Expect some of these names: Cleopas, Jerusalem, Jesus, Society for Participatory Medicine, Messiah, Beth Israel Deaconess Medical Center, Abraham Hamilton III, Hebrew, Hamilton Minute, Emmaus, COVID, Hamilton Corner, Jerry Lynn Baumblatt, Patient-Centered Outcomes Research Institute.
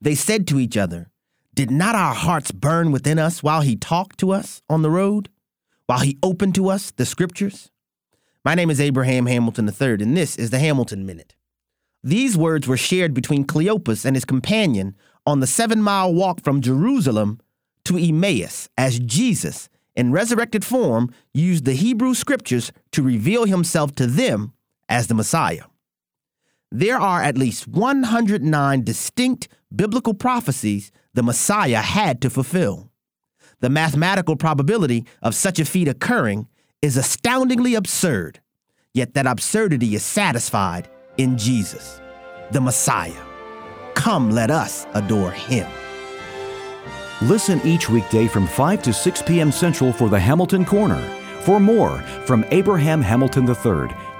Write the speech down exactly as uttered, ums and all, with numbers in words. They said to each other, "Did not our hearts burn within us while he talked to us on the road, while he opened to us the scriptures?" My name is Abraham Hamilton the third, and this is the Hamilton Minute. These words were shared between Cleopas and his companion on the seven-mile walk from Jerusalem to Emmaus, as Jesus, in resurrected form, used the Hebrew scriptures to reveal himself to them as the Messiah. There are at least one hundred nine distinct biblical prophecies the Messiah had to fulfill. The mathematical probability of such a feat occurring is astoundingly absurd, yet that absurdity is satisfied in Jesus, the Messiah. Come, let us adore him. Listen each weekday from five to six p.m. Central for the Hamilton Corner. For more from Abraham Hamilton the third,